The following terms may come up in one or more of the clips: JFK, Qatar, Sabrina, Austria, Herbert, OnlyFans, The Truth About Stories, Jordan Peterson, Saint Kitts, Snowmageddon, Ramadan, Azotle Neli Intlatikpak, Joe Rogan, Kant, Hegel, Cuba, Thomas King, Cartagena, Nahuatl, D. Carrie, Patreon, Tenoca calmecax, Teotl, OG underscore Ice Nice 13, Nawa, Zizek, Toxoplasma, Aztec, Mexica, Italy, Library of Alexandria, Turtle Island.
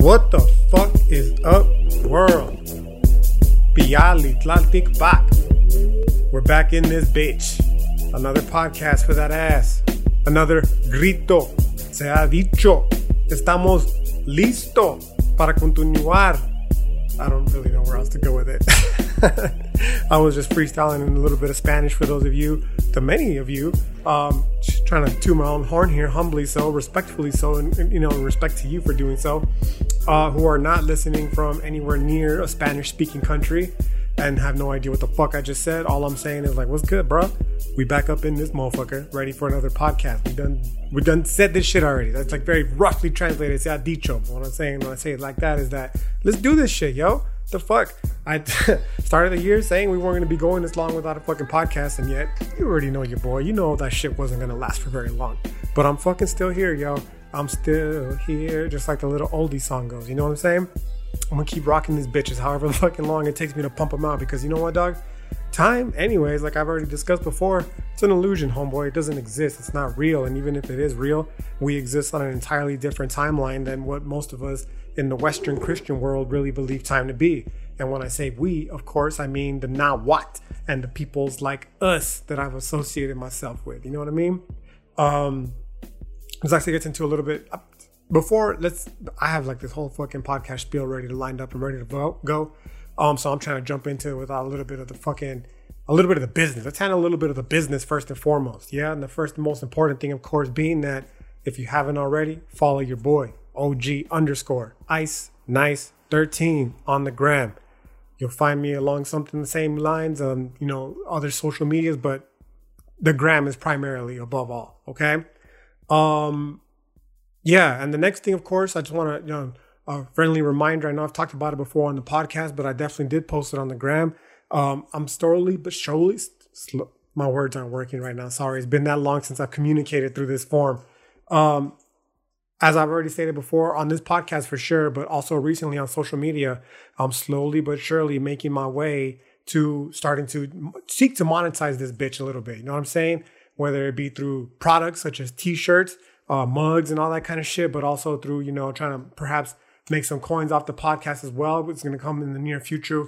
What the fuck is up, world? Azotle Neli Intlatikpak. We're back in this bitch. Another podcast for that ass. Another grito. Se ha dicho. Estamos listo para continuar. I don't really know where else to go with it. I was just freestyling in a little bit of Spanish for those of you, the many of you. Just trying to toot my own horn here, humbly so, respectfully so, and you know, in respect to you for doing so, who are not listening from anywhere near a Spanish-speaking country and have no idea what the fuck I just said. All I'm saying is like, what's good, bro? We back up in this motherfucker, ready for another podcast. We done said this shit already. That's like very roughly translated. Se ha dicho. What I'm saying when I say it like that is that let's do this shit, yo. The fuck? I started the year saying we weren't going to be going this long without a fucking podcast, and yet you already know your boy. You know that shit wasn't going to last for very long. But I'm fucking still here, yo. I'm still here, just like the little oldie song goes. You know what I'm saying? I'm going to keep rocking these bitches however fucking long it takes me to pump them out, because you know what, dog? Time, anyways, like I've already discussed before, it's an illusion, homeboy. It doesn't exist. It's not real. And even if it is real, we exist on an entirely different timeline than what most of us in the Western Christian world really believe time to be. And when I say we, of course, I mean the Nahuatl and the peoples like us that I've associated myself with. You know what I mean? This actually gets into a little bit... I have like this whole fucking podcast spiel ready to line up and ready to go. So I'm trying to jump into it without a little bit of the business. Let's handle a little bit of the business first and foremost. Yeah. And the first and most important thing, of course, being that if you haven't already, follow your boy, OG underscore Ice Nice 13 on the gram. You'll find me along something the same lines on, you know, other social medias, but the gram is primarily above all. Okay. Yeah, and the next thing, of course, I just want to, you know, a friendly reminder. I know I've talked about it before on the podcast, but I definitely did post it on the gram. I'm slowly but surely, my words aren't working right now. Sorry, it's been that long since I've communicated through this form. As I've already stated before on this podcast for sure, but also recently on social media, I'm slowly but surely making my way to starting to seek to monetize this bitch a little bit. You know what I'm saying? Whether it be through products such as t-shirts, mugs and all that kind of shit, but also through, you know, trying to perhaps make some coins off the podcast as well. It's going to come in the near future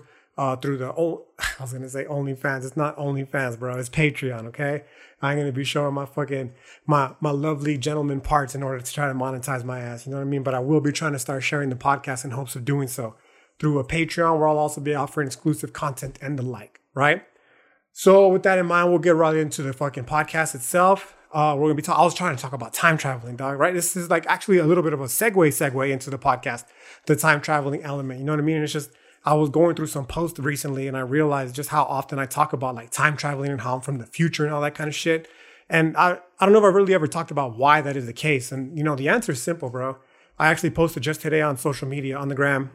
through the OnlyFans. It's not OnlyFans, bro. It's Patreon, okay? I'm going to be showing my fucking, my lovely gentleman parts in order to try to monetize my ass. You know what I mean? But I will be trying to start sharing the podcast in hopes of doing so through a Patreon, where I'll also be offering exclusive content and the like, right? So with that in mind, we'll get right into the fucking podcast itself. We're gonna be talking. I was trying to talk about time traveling, dog. Right? This is like actually a little bit of a segue into the podcast, the time traveling element. You know what I mean? And it's just I was going through some posts recently, and I realized just how often I talk about like time traveling and how I'm from the future and all that kind of shit. And I don't know if I really ever talked about why that is the case. And you know, the answer is simple, bro. I actually posted just today on social media on the gram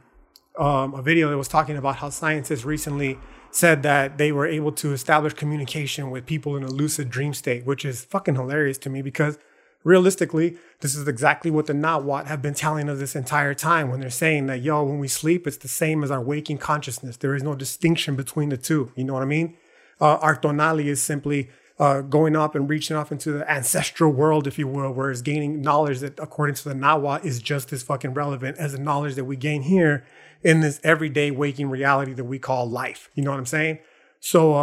a video that was talking about how scientists recently said that they were able to establish communication with people in a lucid dream state, which is fucking hilarious to me because realistically, this is exactly what the Nahuatl have been telling us this entire time when they're saying that, yo, when we sleep, it's the same as our waking consciousness. There is no distinction between the two. You know what I mean? Our tonali is simply going up and reaching off into the ancestral world, if you will, whereas gaining knowledge that, according to the Nahuatl, is just as fucking relevant as the knowledge that we gain here in this everyday waking reality that we call life. You know what I'm saying? So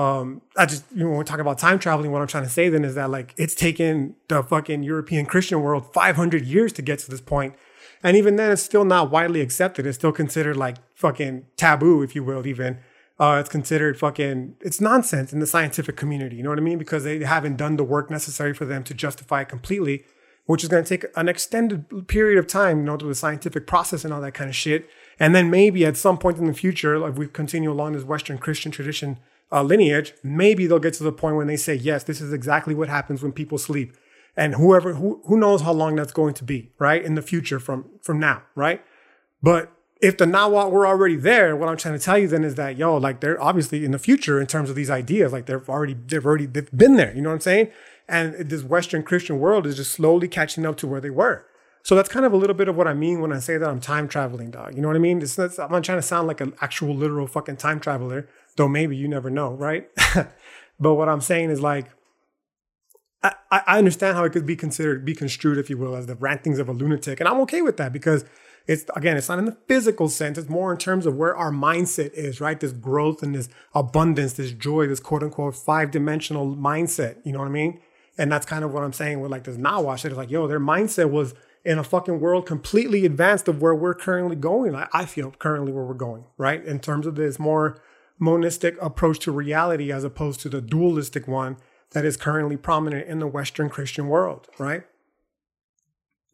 I just, you know, when we talk about time traveling, what I'm trying to say then is that like it's taken the fucking European Christian world 500 years to get to this point. And even then, it's still not widely accepted. It's still considered like fucking taboo, if you will, even. It's considered fucking, it's nonsense in the scientific community. You know what I mean? Because they haven't done the work necessary for them to justify it completely, which is going to take an extended period of time, you know, through the scientific process and all that kind of shit. And then maybe at some point in the future, if we continue along this Western Christian tradition lineage, maybe they'll get to the point when they say, yes, this is exactly what happens when people sleep. And who knows how long that's going to be, right? In the future from now, right? But if the Nahuatl were already there, what I'm trying to tell you then is that, yo, like they're obviously in the future in terms of these ideas, like they've been there, you know what I'm saying? And this Western Christian world is just slowly catching up to where they were. So that's kind of a little bit of what I mean when I say that I'm time traveling, dog. You know what I mean? I'm not trying to sound like an actual literal fucking time traveler, though maybe you never know, right? But what I'm saying is like, I understand how it could be construed, if you will, as the rantings of a lunatic. And I'm okay with that because It's, again, it's not in the physical sense. It's more in terms of where our mindset is, right? This growth and this abundance, this joy, this quote unquote 5-dimensional mindset. You know what I mean? And that's kind of what I'm saying with like this Nawa shit. It's like, yo, their mindset was in a fucking world completely advanced of where we're currently going. I feel currently where we're going, right? In terms of this more monistic approach to reality as opposed to the dualistic one that is currently prominent in the Western Christian world, right?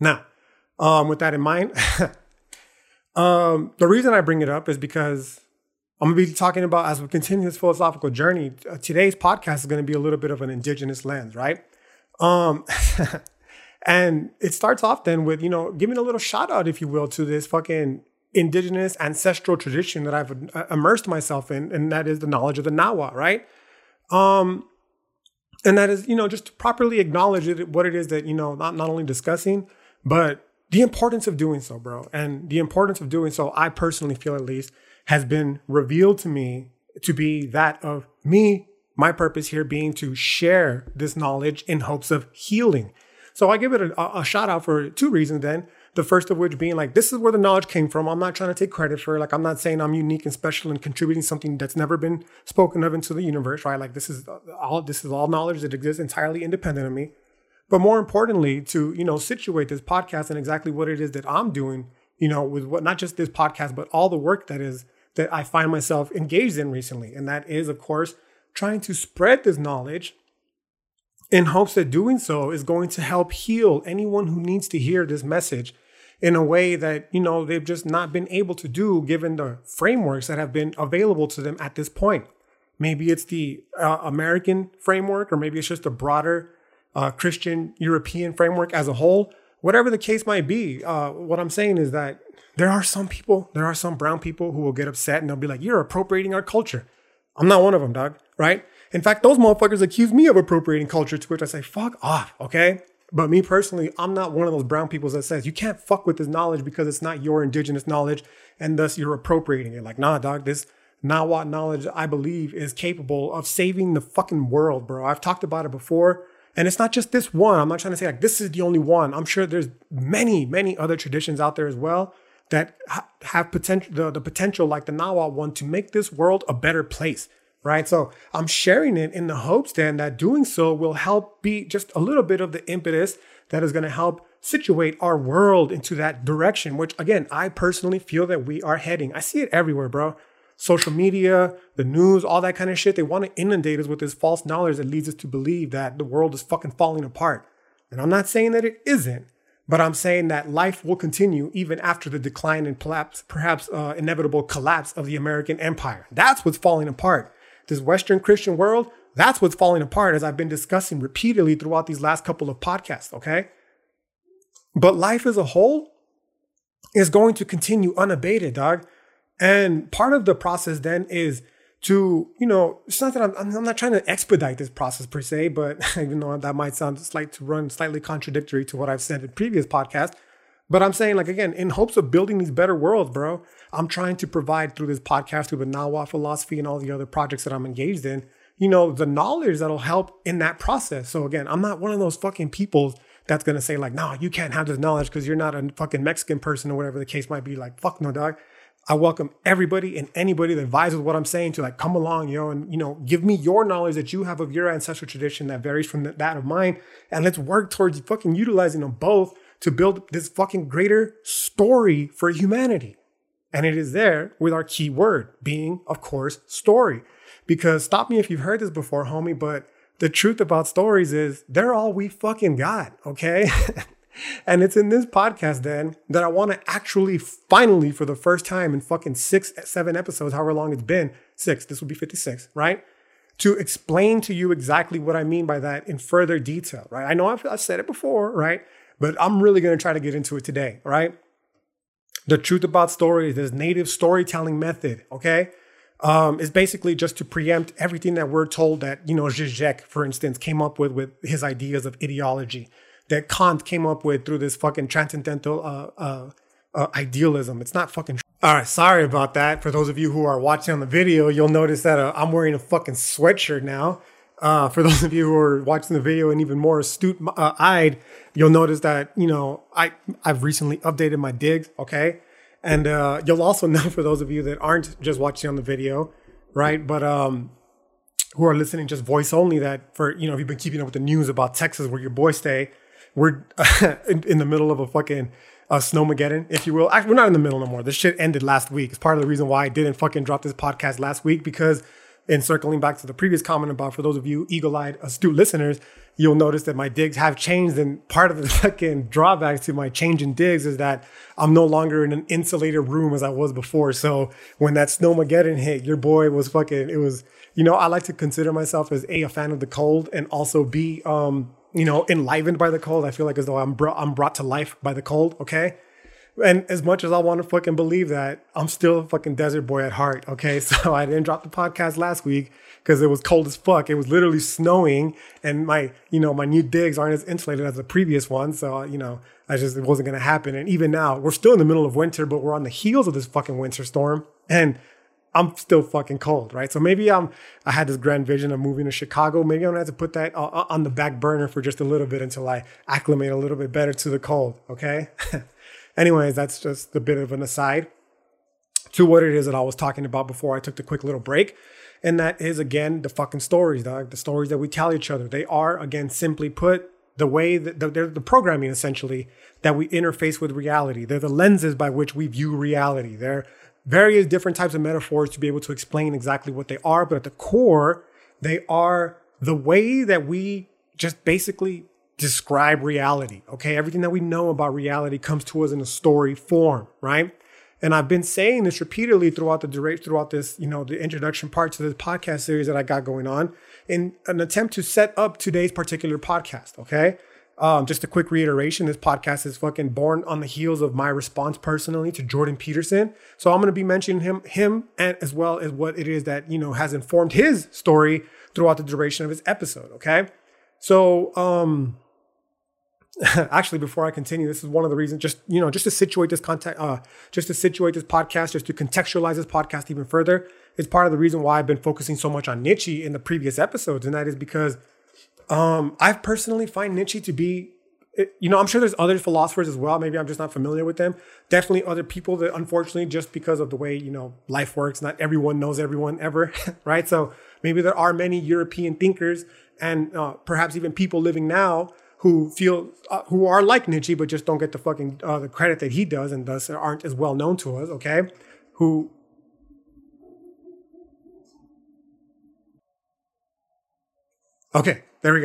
Now, with that in mind, the reason I bring it up is because I'm going to be talking about, as we continue this philosophical journey, today's podcast is going to be a little bit of an indigenous lens, right? And it starts off then with, you know, giving a little shout out, if you will, to this fucking indigenous ancestral tradition that I've immersed myself in, and that is the knowledge of the Nawa, right? And that is, you know, just to properly acknowledge it, what it is that, you know, not only discussing, but the importance of doing so, bro. And the importance of doing so, I personally feel at least, has been revealed to me to be that of me, my purpose here being to share this knowledge in hopes of healing. So I give it a shout out for two reasons then. The first of which being like, this is where the knowledge came from. I'm not trying to take credit for it. Like, I'm not saying I'm unique and special and contributing something that's never been spoken of into the universe, right? Like, this is all knowledge that exists entirely independent of me. But more importantly, to, you know, situate this podcast and exactly what it is that I'm doing, you know, with what, not just this podcast, but all the work that I find myself engaged in recently. And that is, of course, trying to spread this knowledge in hopes that doing so is going to help heal anyone who needs to hear this message in a way that, you know, they've just not been able to do given the frameworks that have been available to them at this point. Maybe it's the American framework, or maybe it's just a broader Christian European framework as a whole. Whatever the case might be, what I'm saying is that there are some brown people who will get upset and they'll be like, you're appropriating our culture. I'm not one of them, dog, right? In fact, those motherfuckers accuse me of appropriating culture, to which I say, fuck off, okay? But me personally, I'm not one of those brown people that says, you can't fuck with this knowledge because it's not your indigenous knowledge and thus you're appropriating it. Like, nah, dog, this Nahuatl knowledge, I believe, is capable of saving the fucking world, bro. I've talked about it before. And it's not just this one. I'm not trying to say like, this is the only one. I'm sure there's many, many other traditions out there as well that have potential, the potential like the Nahuatl one to make this world a better place. Right. So I'm sharing it in the hopes then that doing so will help be just a little bit of the impetus that is going to help situate our world into that direction, which, again, I personally feel that we are heading. I see it everywhere, bro. Social media, the news, all that kind of shit. They want to inundate us with this false knowledge that leads us to believe that the world is fucking falling apart. And I'm not saying that it isn't, but I'm saying that life will continue even after the decline and perhaps inevitable collapse of the American empire. That's what's falling apart. This Western Christian world, that's what's falling apart, as I've been discussing repeatedly throughout these last couple of podcasts, okay? But life as a whole is going to continue unabated, dog. And part of the process then is to, you know, it's not that I'm not trying to expedite this process per se, but even though that might sound slightly contradictory to what I've said in previous podcasts, but I'm saying, like, again, in hopes of building these better worlds, bro, I'm trying to provide through this podcast, through the Nawa philosophy and all the other projects that I'm engaged in, you know, the knowledge that'll help in that process. So again, I'm not one of those fucking people that's going to say like, no, you can't have this knowledge because you're not a fucking Mexican person or whatever the case might be. Like, fuck no, dog. I welcome everybody and anybody that vibes with what I'm saying to like, come along, yo, and, you know, give me your knowledge that you have of your ancestral tradition that varies from that of mine. And let's work towards fucking utilizing them both to build this fucking greater story for humanity. And it is there with our key word being, of course, story. Because stop me if you've heard this before, homie, but the truth about stories is they're all we fucking got, okay? And it's in this podcast then that I want to actually finally, for the first time in fucking 6-7 episodes, however long it's been, 6, this will be 56, right? To explain to you exactly what I mean by that in further detail, right? I know I've said it before, right? But I'm really going to try to get into it today, right? The truth about stories, this native storytelling method, okay, is basically just to preempt everything that we're told that, you know, Zizek, for instance, came up with his ideas of ideology, that Kant came up with through this fucking transcendental idealism. It's not fucking... All right, sorry about that. For those of you who are watching on the video, you'll notice that I'm wearing a fucking sweatshirt now. For those of you who are watching the video and even more astute-eyed, you'll notice that, you know, I've recently updated my digs, okay? And you'll also know, for those of you that aren't just watching on the video, right, but who are listening just voice only, that for, you know, if you've been keeping up with the news about Texas where your boys stay, we're in the middle of a fucking snowmageddon, if you will. Actually, we're not in the middle no more. This shit ended last week. It's part of the reason why I didn't fucking drop this podcast last week, because... And circling back to the previous comment about, for those of you eagle-eyed, astute listeners, you'll notice that my digs have changed. And part of the fucking drawback to my change in digs is that I'm no longer in an insulated room as I was before. So when that snowmageddon hit, your boy was fucking, it was, you know, I like to consider myself as A, a fan of the cold, and also B, you know, enlivened by the cold. I feel like as though I'm brought to life by the cold, okay? And as much as I want to fucking believe that, I'm still a fucking desert boy at heart, okay? So I didn't drop the podcast last week because it was cold as fuck. It was literally snowing, and my, you know, my new digs aren't as insulated as the previous one. So, you know, it wasn't going to happen. And even now, we're still in the middle of winter, but we're on the heels of this fucking winter storm, and I'm still fucking cold, right? So maybe I had this grand vision of moving to Chicago. Maybe I'm going to have to put that on the back burner for just a little bit until I acclimate a little bit better to the cold, okay? Anyways, that's just a bit of an aside to what it is that I was talking about before I took the quick little break. And that is, again, the fucking stories, the stories that we tell each other. They are, again, simply put, the way that they're the programming, essentially, that we interface with reality. They're the lenses by which we view reality. They're various different types of metaphors to be able to explain exactly what they are. But at the core, they are the way that we just basically describe reality, okay? Everything that we know about reality comes to us in a story form, right? And I've been saying this repeatedly throughout the duration, throughout this, you know, the introduction part to this podcast series that I got going on, in an attempt to set up today's particular podcast, okay? Just a quick reiteration, this podcast is fucking born on the heels of my response personally to Jordan Peterson. So I'm going to be mentioning him, and as well as what it is that, you know, has informed his story throughout the duration of his episode, okay? So, actually, before I continue, this is one of the reasons, just to situate this podcast, just to contextualize this podcast even further, is part of the reason why I've been focusing so much on Nietzsche in the previous episodes. And that is because I personally find Nietzsche to be, you know, I'm sure there's other philosophers as well. Maybe I'm just not familiar with them. Definitely other people that, unfortunately, just because of the way, you know, life works, not everyone knows everyone ever, right? So maybe there are many European thinkers and perhaps even people living now who feel, who are like Nietzsche, but just don't get the fucking the credit that he does, and thus aren't as well known to us, okay? Who... Okay, there we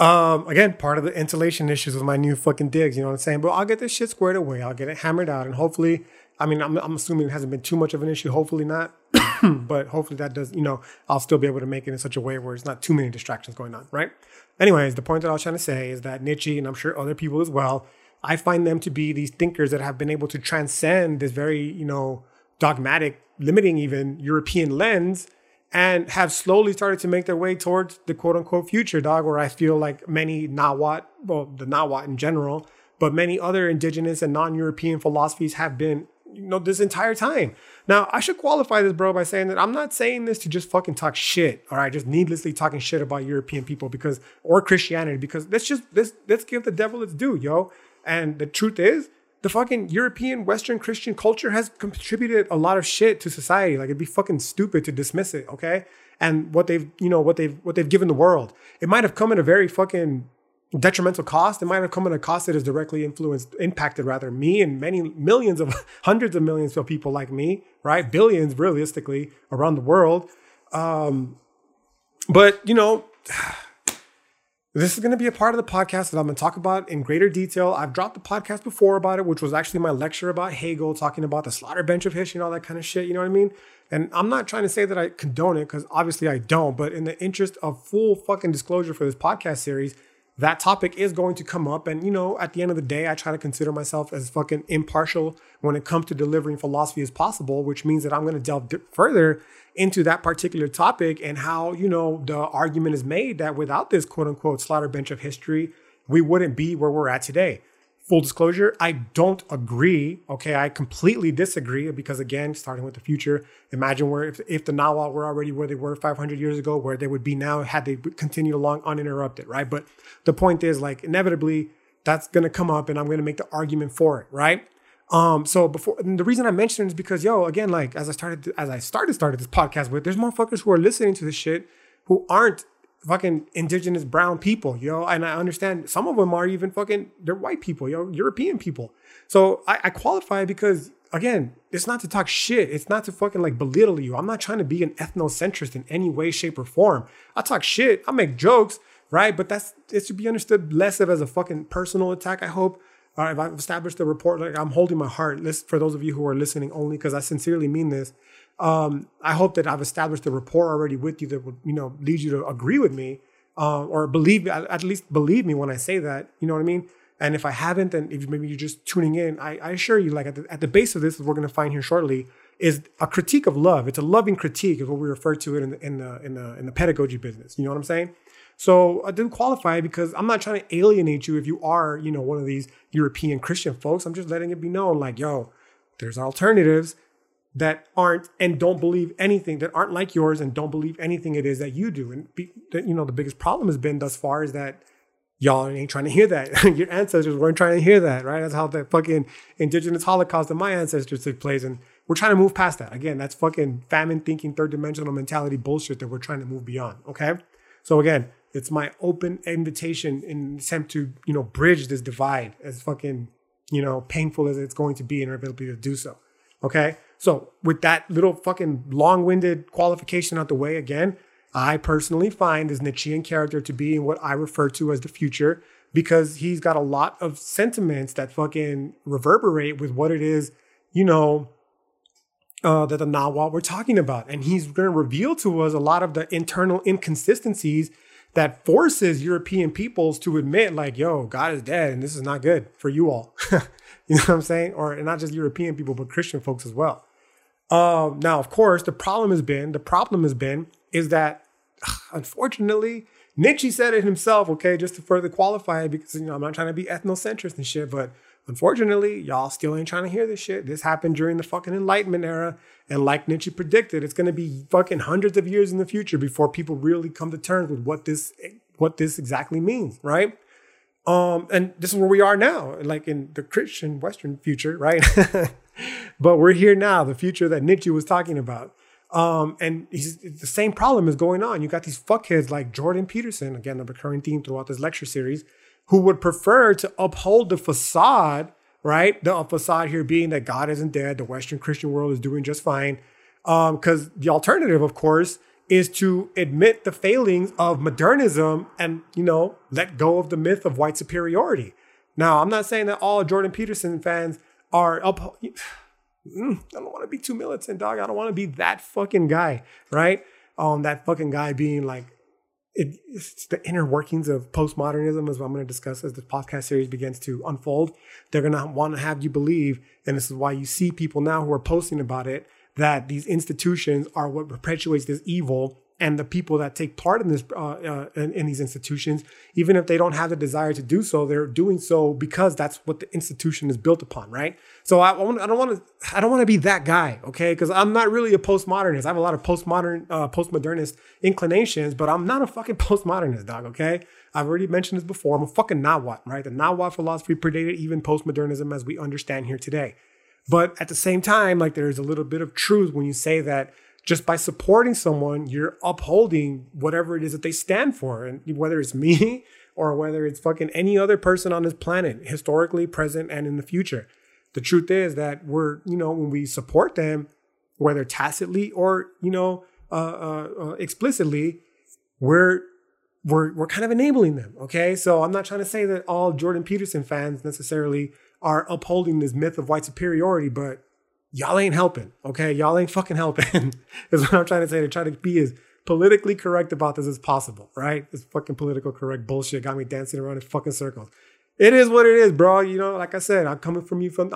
go. Again, part of the insulation issues with my new fucking digs, you know what I'm saying? But I'll get this shit squared away. I'll get it hammered out, and hopefully... I mean, I'm assuming it hasn't been too much of an issue. Hopefully not. But hopefully that does, you know, I'll still be able to make it in such a way where it's not too many distractions going on, right? Anyways, the point that I was trying to say is that Nietzsche, and I'm sure other people as well, I find them to be these thinkers that have been able to transcend this very, you know, dogmatic, limiting even European lens, and have slowly started to make their way towards the quote unquote future, dog, where I feel like many Nahuatl, well, the Nahuatl in general, but many other indigenous and non-European philosophies have been, you know, this entire time. Now, I should qualify this, bro, by saying that I'm not saying this to just fucking talk shit, all right? Just needlessly talking shit about European people because, or Christianity, because let's give the devil its due, yo. And the truth is, the fucking European Western Christian culture has contributed a lot of shit to society. Like, it'd be fucking stupid to dismiss it, okay? And what they've, you know, what they've given the world. It might have come at a very fucking detrimental cost. It might have come at a cost that has directly impacted me and many millions of hundreds of millions of people like me, right? Billions, realistically, around the world. But, you know, this is going to be a part of the podcast that I'm going to talk about in greater detail. I've dropped the podcast before about it, which was actually my lecture about Hegel, talking about the slaughter bench of history and all that kind of shit. You know what I mean? And I'm not trying to say that I condone it, because obviously I don't. But in the interest of full fucking disclosure for this podcast series, that topic is going to come up. And, you know, at the end of the day, I try to consider myself as fucking impartial when it comes to delivering philosophy as possible, which means that I'm going to delve further into that particular topic and how, you know, the argument is made that without this quote unquote slaughter bench of history, we wouldn't be where we're at today. full disclosure, I don't agree, okay? I completely disagree because, again, starting with the future, imagine where if the Nahuatl were already where they were 500 years ago, where they would be now had they continued along uninterrupted, right? But the point is, like, inevitably, that's going to come up and I'm going to make the argument for it, right? So the reason I mentioned it is because, yo, again, like, as I started this podcast with, there's motherfuckers who are listening to this shit who aren't fucking indigenous brown people, yo. And I understand some of them are even fucking, they're white people, yo, European people. So I qualify because, again, it's not to talk shit. It's not to fucking like belittle you. I'm not trying to be an ethnocentrist in any way, shape, or form. I talk shit. I make jokes, right? But it should be understood less of as a fucking personal attack, I hope. All right, if I've established the rapport, like I'm holding my heart. For those of you who are listening only, because I sincerely mean this, I hope that I've established the rapport already with you that would, you know, lead you to agree with me or believe, at least believe me when I say that. You know what I mean? And if I haven't, then if maybe you're just tuning in, I assure you, like at the base of this, we're going to find here shortly, is a critique of love. It's a loving critique is what we refer to it in the pedagogy business. You know what I'm saying? So I didn't qualify because I'm not trying to alienate you if you are, you know, one of these European Christian folks. I'm just letting it be known like, yo, there's alternatives that aren't and don't believe anything, that aren't like yours and don't believe anything it is that you do. And, you know, the biggest problem has been thus far is that y'all ain't trying to hear that. Your ancestors weren't trying to hear that, right? That's how the fucking indigenous Holocaust of my ancestors took place. And we're trying to move past that. Again, that's fucking famine thinking, third dimensional mentality bullshit that we're trying to move beyond, okay? So again, it's my open invitation in an attempt to, you know, bridge this divide as fucking, you know, painful as it's going to be in our ability to do so. Okay. So with that little fucking long-winded qualification out the way, again, I personally find this Nietzschean character to be in what I refer to as the future because he's got a lot of sentiments that fucking reverberate with what it is, you know, that the Nahuatl we're talking about. And he's going to reveal to us a lot of the internal inconsistencies that forces European peoples to admit like, yo, God is dead and this is not good for you all. You know what I'm saying? Or and not just European people, but Christian folks as well. Now, of course, the problem has been is that, unfortunately, Nietzsche said it himself, okay, just to further qualify it because, you know, I'm not trying to be ethnocentrist and shit, but unfortunately, y'all still ain't trying to hear this shit. This happened during the fucking Enlightenment era. And like Nietzsche predicted, it's going to be fucking hundreds of years in the future before people really come to terms with what this exactly means, right? And this is where we are now, like in the Christian Western future, right? But we're here now, the future that Nietzsche was talking about. The same problem is going on. You got these fuckheads like Jordan Peterson, again, the recurring theme throughout this lecture series, who would prefer to uphold the facade, right? The facade here being that God isn't dead, the Western Christian world is doing just fine. Because the alternative, of course, is to admit the failings of modernism and, you know, let go of the myth of white superiority. Now, I'm not saying that all Jordan Peterson fans are I don't want to be too militant, dog. I don't want to be that fucking guy, right? That fucking guy being like, it's the inner workings of postmodernism is what I'm going to discuss as the podcast series begins to unfold. They're going to want to have you believe, and this is why you see people now who are posting about it, that these institutions are what perpetuates this evil, and the people that take part in this in these institutions, even if they don't have the desire to do so, they're doing so because that's what the institution is built upon, right? So I don't want to be that guy, okay? Because I'm not really a postmodernist. I have a lot of postmodernist inclinations, but I'm not a fucking postmodernist, dog. Okay, I've already mentioned this before. I'm a fucking Nahuatl, right? The Nahuatl philosophy predated even postmodernism as we understand here today. But at the same time, like there's a little bit of truth when you say that just by supporting someone, you're upholding whatever it is that they stand for. And whether it's me or whether it's fucking any other person on this planet, historically, present, and in the future. The truth is that we're, you know, when we support them, whether tacitly or, you know, explicitly, we're kind of enabling them, okay? So I'm not trying to say that all Jordan Peterson fans necessarily are upholding this myth of white superiority, but y'all ain't helping, okay? Y'all ain't fucking helping is what I'm trying to say. To try to be as politically correct about this as possible, right? This fucking political correct bullshit got me dancing around in fucking circles. It is what it is, bro. You know, like I said, I'm coming to you from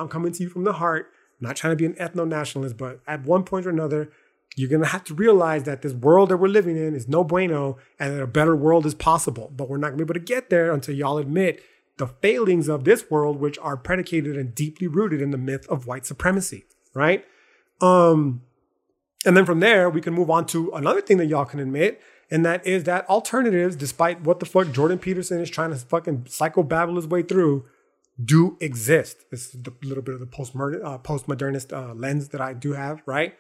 the heart. I'm not trying to be an ethno-nationalist, but at one point or another, you're going to have to realize that this world that we're living in is no bueno and that a better world is possible. But we're not going to be able to get there until y'all admit the failings of this world, which are predicated and deeply rooted in the myth of white supremacy, right? And then from there, we can move on to another thing that y'all can admit, and that is that alternatives, despite what the fuck Jordan Peterson is trying to fucking psychobabble his way through, do exist. This is the little bit of the postmodernist lens that I do have, right?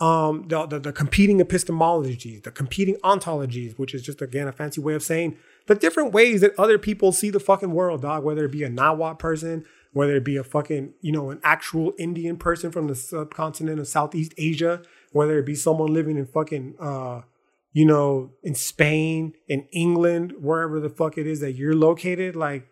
The competing epistemologies, the competing ontologies, which is just, again, a fancy way of saying the different ways that other people see the fucking world, dog, whether it be a Nawa person, whether it be a fucking, you know, an actual Indian person from the subcontinent of Southeast Asia, whether it be someone living in fucking, you know, in Spain, in England, wherever the fuck it is that you're located. Like,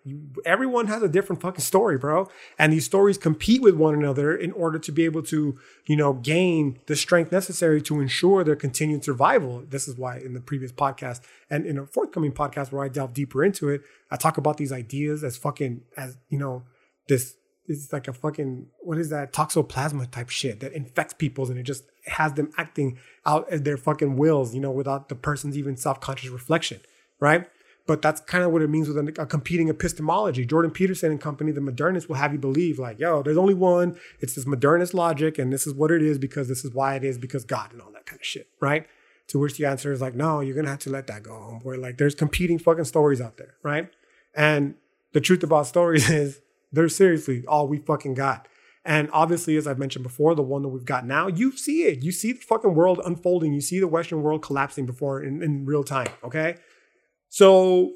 everyone has a different fucking story, bro. And these stories compete with one another in order to be able to, you know, gain the strength necessary to ensure their continued survival. This is why in the previous podcast and in a forthcoming podcast where I delve deeper into it, I talk about these ideas as fucking, as, you know, this is like a fucking, what is that? Toxoplasma type shit that infects people and it just has them acting out as their fucking wills, you know, without the person's even self-conscious reflection, right? But that's kind of what it means with a competing epistemology. Jordan Peterson and company, the modernists, will have you believe like, yo, there's only one. It's this modernist logic and this is what it is because this is why it is because God and all that kind of shit, right? To which the answer is like, no, you're going to have to let that go, homeboy. Like, there's competing fucking stories out there, right? And the truth about stories is they're seriously all we fucking got. And obviously, as I've mentioned before, the one that we've got now, you see it. You see the fucking world unfolding. You see the Western world collapsing before in real time, okay? So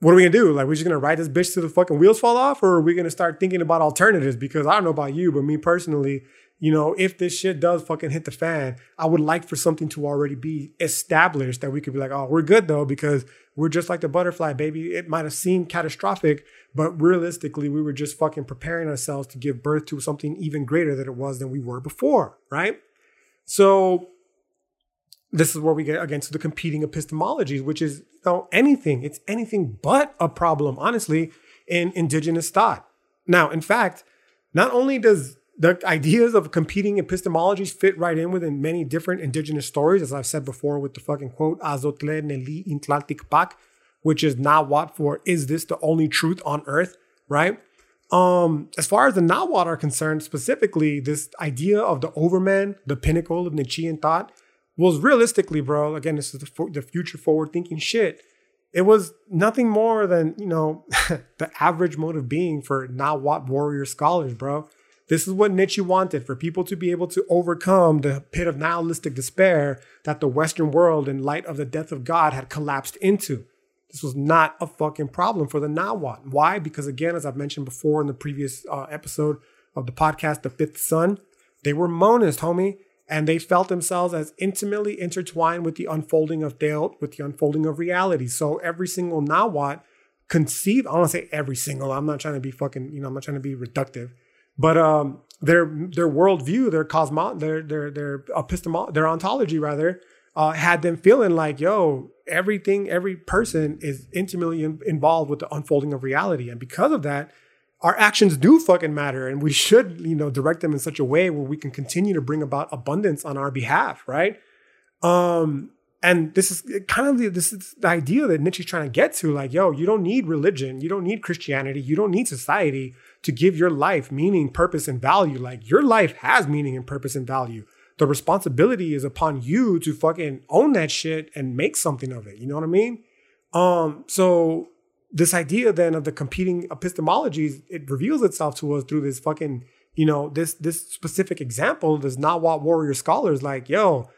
what are we going to do? Like, we're just going to ride this bitch till the fucking wheels fall off, or are we going to start thinking about alternatives? Because I don't know about you, but me personally, you know, if this shit does fucking hit the fan, I would like for something to already be established that we could be like, oh, we're good though, because we're just like the butterfly, baby. It might have seemed catastrophic, but realistically, we were just fucking preparing ourselves to give birth to something even greater than it was than we were before, right? So this is where we get, again, to the competing epistemologies, which is, you know, anything. It's anything but a problem, honestly, in indigenous thought. Now, in fact, not only does the ideas of competing epistemologies fit right in within many different indigenous stories, as I've said before with the fucking quote, Azotle Neli Intlatikpak, which is Nahuatl for, is this the only truth on earth, right? As far as the Nahuatl are concerned, specifically, this idea of the overman, the pinnacle of Nietzschean thought, was realistically, bro, again, this is the future forward thinking shit. It was nothing more than, you know, the average mode of being for Nahuatl warrior scholars, bro. This is what Nietzsche wanted, for people to be able to overcome the pit of nihilistic despair that the Western world, in light of the death of God, had collapsed into. This was not a fucking problem for the Nahuatl. Why? Because, again, as I've mentioned before in the previous episode of the podcast, The Fifth Sun, they were monist, homie, and they felt themselves as intimately intertwined with the unfolding of reality. So every single Nahuatl conceived, I don't want to say every single, I'm not trying to be fucking, you know, I'm not trying to be reductive. But their worldview, their ontology rather, had them feeling like, yo, every person is intimately involved with the unfolding of reality, and because of that, our actions do fucking matter, and we should, you know, direct them in such a way where we can continue to bring about abundance on our behalf, right? And this is kind of the idea that Nietzsche's trying to get to, like, yo, you don't need religion, you don't need Christianity, you don't need society to give your life meaning, purpose, and value. Like, your life has meaning and purpose and value. The responsibility is upon you to fucking own that shit and make something of it. You know what I mean? So this idea then of the competing epistemologies, it reveals itself to us through this fucking, you know, this specific example, this Nahuatl warrior scholars, like, yo,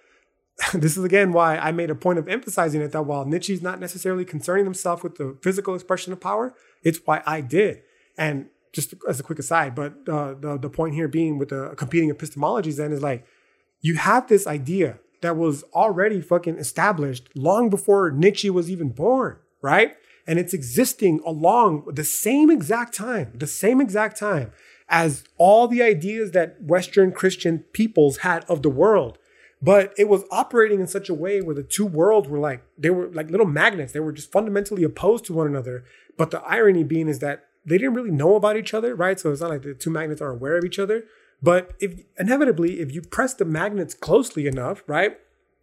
this is, again, why I made a point of emphasizing it, that while Nietzsche's not necessarily concerning himself with the physical expression of power, it's why I did. And just as a quick aside, but the point here being with the competing epistemologies then is like, you have this idea that was already fucking established long before Nietzsche was even born, right? And it's existing along the same exact time as all the ideas that Western Christian peoples had of the world. But it was operating in such a way where the two worlds were like, they were like little magnets. They were just fundamentally opposed to one another. But the irony being is that they didn't really know about each other, right? So it's not like the two magnets are aware of each other. But if you press the magnets closely enough, right,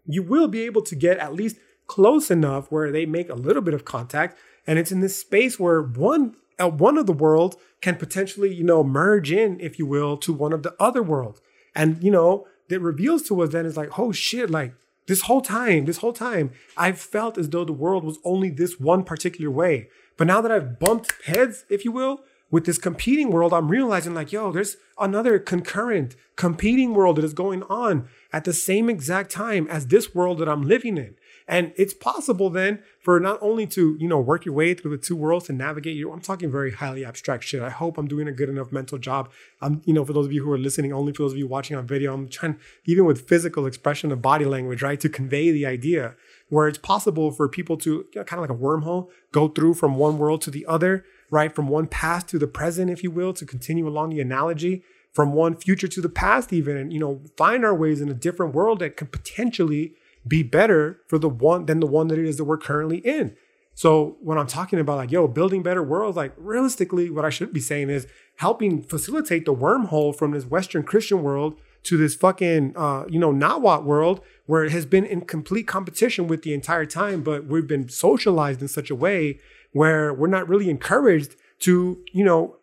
you will be able to get at least close enough where they make a little bit of contact. And it's in this space where one one of the world can potentially, you know, merge in, if you will, to one of the other world. And, you know, that reveals to us then is like, oh shit, like this whole time, I've felt as though the world was only this one particular way. But now that I've bumped heads, if you will, with this competing world, I'm realizing like, yo, there's another concurrent competing world that is going on at the same exact time as this world that I'm living in. And it's possible then for not only to, you know, work your way through the two worlds and navigate you. I'm talking very highly abstract shit. I hope I'm doing a good enough mental job. I'm, you know, for those of you who are listening, only for those of you watching on video, I'm trying, even with physical expression of body language, right, to convey the idea where it's possible for people to, you know, kind of like a wormhole, go through from one world to the other, right? From one past to the present, if you will, to continue along the analogy, from one future to the past even, and, you know, find our ways in a different world that could potentially be better for the one than the one that it is that we're currently in. So when I'm talking about like, yo, building better worlds, like realistically, what I should be saying is helping facilitate the wormhole from this Western Christian world to this fucking, you know, Nahuatl world, where it has been in complete competition with the entire time, but we've been socialized in such a way where we're not really encouraged to, you know,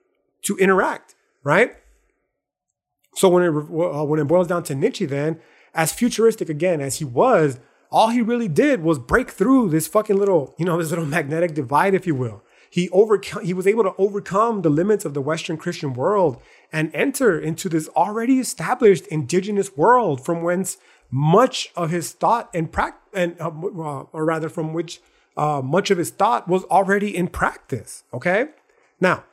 to interact, right? So when it boils down to Nietzsche then, as futuristic again as he was, all he really did was break through this fucking little, you know, this little magnetic divide, if you will. He was able to overcome the limits of the Western Christian world and enter into this already established indigenous world from whence much of his thought and practice, much of his thought was already in practice. Okay. Now,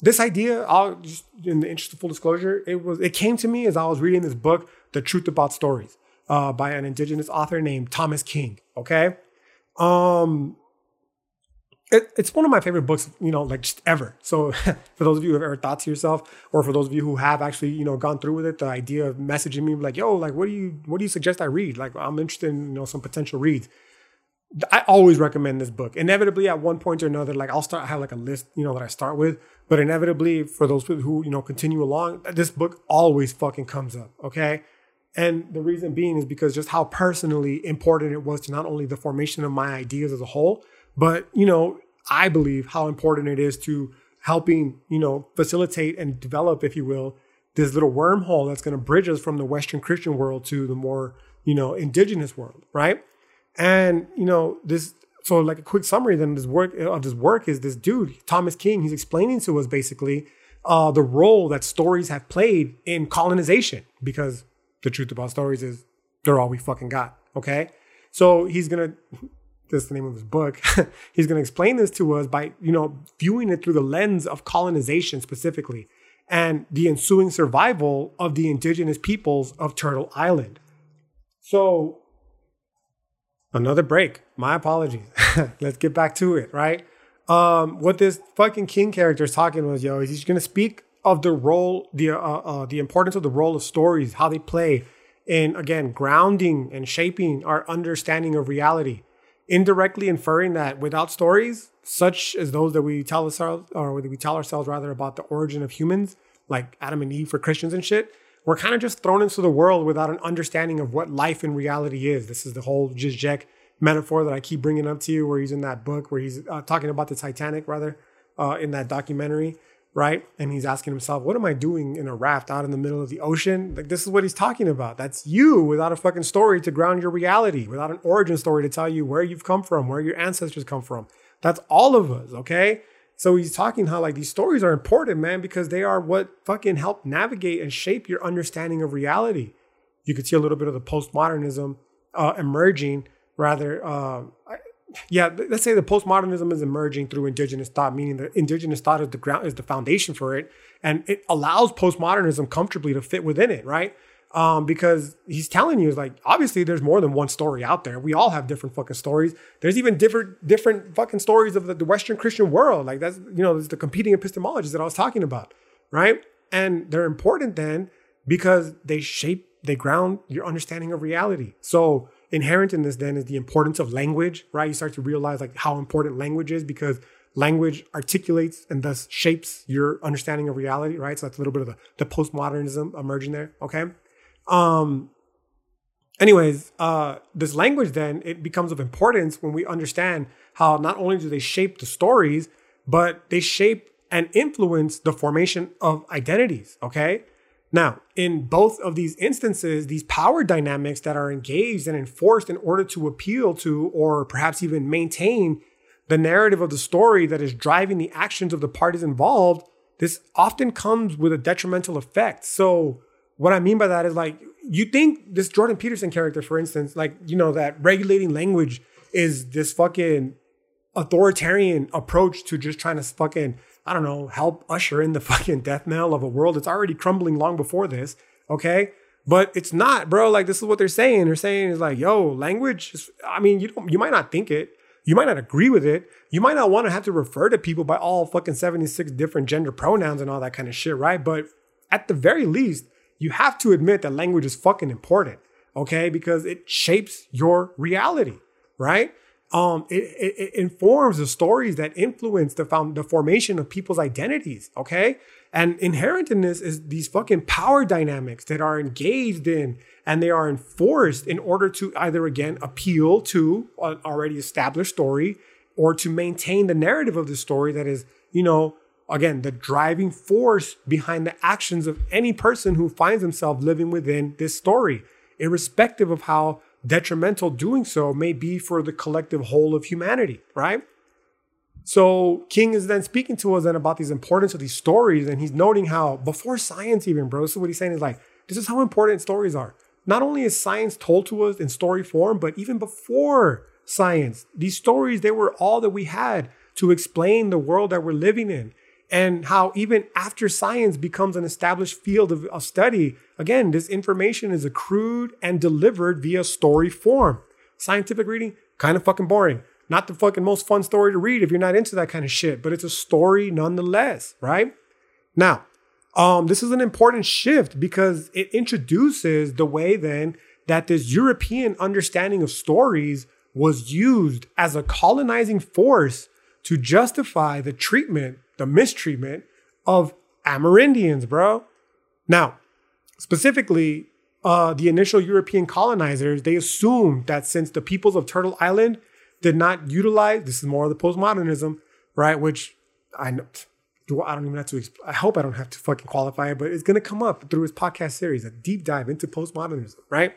this idea, I'll just, in the interest of full disclosure, it came to me as I was reading this book, The Truth About Stories, by an indigenous author named Thomas King. Okay. It's one of my favorite books, you know, like just ever. So for those of you who have ever thought to yourself, or for those of you who have actually, you know, gone through with it, the idea of messaging me like, yo, like, what do you suggest I read? Like, I'm interested in, you know, some potential reads. I always recommend this book. Inevitably at one point or another, like I have like a list, you know, that I start with, but inevitably for those people who, you know, continue along, this book always fucking comes up. Okay. And the reason being is because just how personally important it was to not only the formation of my ideas as a whole, but, you know, I believe how important it is to helping, you know, facilitate and develop, if you will, this little wormhole that's going to bridge us from the Western Christian world to the more, you know, indigenous world, right? And, you know, so like a quick summary then of this work is this dude, Thomas King, he's explaining to us basically the role that stories have played in colonization, because the truth about stories is they're all we fucking got, okay? So that's the name of his book. He's going to explain this to us by, you know, viewing it through the lens of colonization specifically and the ensuing survival of the indigenous peoples of Turtle Island. So another break. My apologies. Let's get back to it, right? What this fucking King character is talking about, yo, is he's going to speak of the role, the importance of the role of stories, how they play in, again, grounding and shaping our understanding of reality. Indirectly inferring that without stories, such as those that we tell ourselves about the origin of humans, like Adam and Eve for Christians and shit, we're kind of just thrown into the world without an understanding of what life in reality is. This is the whole Zizek metaphor that I keep bringing up to you, where he's in that book, where he's talking about the Titanic, in that documentary, right? And he's asking himself, what am I doing in a raft out in the middle of the ocean? Like, this is what he's talking about. That's you without a fucking story to ground your reality, without an origin story to tell you where you've come from, where your ancestors come from. That's all of us, okay? So he's talking how like these stories are important, man, because they are what fucking help navigate and shape your understanding of reality. You could see a little bit of the postmodernism emerging, let's say the postmodernism is emerging through indigenous thought, meaning that indigenous thought is the foundation for it. And it allows postmodernism comfortably to fit within it, right? Because he's telling you, it's like, obviously there's more than one story out there. We all have different fucking stories. There's even different fucking stories of the Western Christian world. Like that's, you know, there's the competing epistemologies that I was talking about, right? And they're important then because they ground your understanding of reality. So inherent in this then is the importance of language, right? You start to realize like how important language is because language articulates and thus shapes your understanding of reality, right? So that's a little bit of the postmodernism emerging there, okay? This language then, it becomes of importance when we understand how not only do they shape the stories, but they shape and influence the formation of identities, okay? Now, in both of these instances, these power dynamics that are engaged and enforced in order to appeal to or perhaps even maintain the narrative of the story that is driving the actions of the parties involved, this often comes with a detrimental effect. So what I mean by that is, like, you think this Jordan Peterson character, for instance, like, you know, that regulating language is this fucking authoritarian approach to just trying to fucking, I don't know, help usher in the fucking death knell of a world that's already crumbling long before this, okay? But it's not, bro. Like, this is what they're saying. They're saying is like, yo, language is, I mean, you might not think it. You might not agree with it. You might not want to have to refer to people by all fucking 76 different gender pronouns and all that kind of shit, right? But at the very least, you have to admit that language is fucking important, okay? Because it shapes your reality, right? It informs the stories that influence the formation of people's identities, okay? And inherent in this is these fucking power dynamics that are engaged in and they are enforced in order to either, again, appeal to an already established story or to maintain the narrative of the story that is, you know, again, the driving force behind the actions of any person who finds himself living within this story, irrespective of how detrimental doing so may be for the collective whole of humanity, right? So King is then speaking to us then about these importance of these stories, and he's noting how before science even, bro, so what he's saying is like, this is how important stories are. Not only is science told to us in story form, but even before science, these stories, they were all that we had to explain the world that we're living in. And how even after science becomes an established field of study, again, this information is accrued and delivered via story form. Scientific reading, kind of fucking boring. Not the fucking most fun story to read if you're not into that kind of shit, but it's a story nonetheless, right? Now, this is an important shift because it introduces the way then that this European understanding of stories was used as a colonizing force to justify the treatment, the mistreatment of Amerindians, bro. Now, specifically, the initial European colonizers, they assumed that since the peoples of Turtle Island did not utilize, this is more of the postmodernism, right? Which I don't even have to, I hope I don't have to fucking qualify it, but it's gonna come up through his podcast series, a deep dive into postmodernism, right?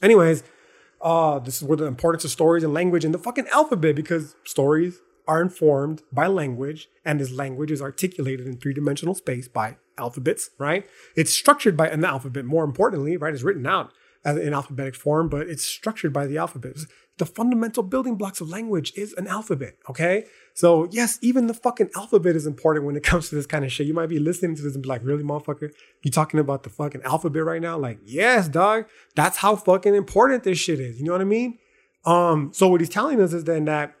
Anyways, this is where the importance of stories and language and the fucking alphabet, because stories are informed by language, and this language is articulated in three-dimensional space by alphabets, right? It's structured by an alphabet, more importantly, right? It's written out in alphabetic form, but it's structured by the alphabet. The fundamental building blocks of language is an alphabet, okay? So yes, even the fucking alphabet is important when it comes to this kind of shit. You might be listening to this and be like, really, motherfucker? You talking about the fucking alphabet right now? Like, yes, dog. That's how fucking important this shit is. You know what I mean? So what he's telling us is then that